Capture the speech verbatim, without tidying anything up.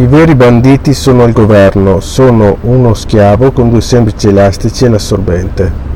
I veri banditi sono al governo, sono uno schiavo con due semplici elastici e l'assorbente.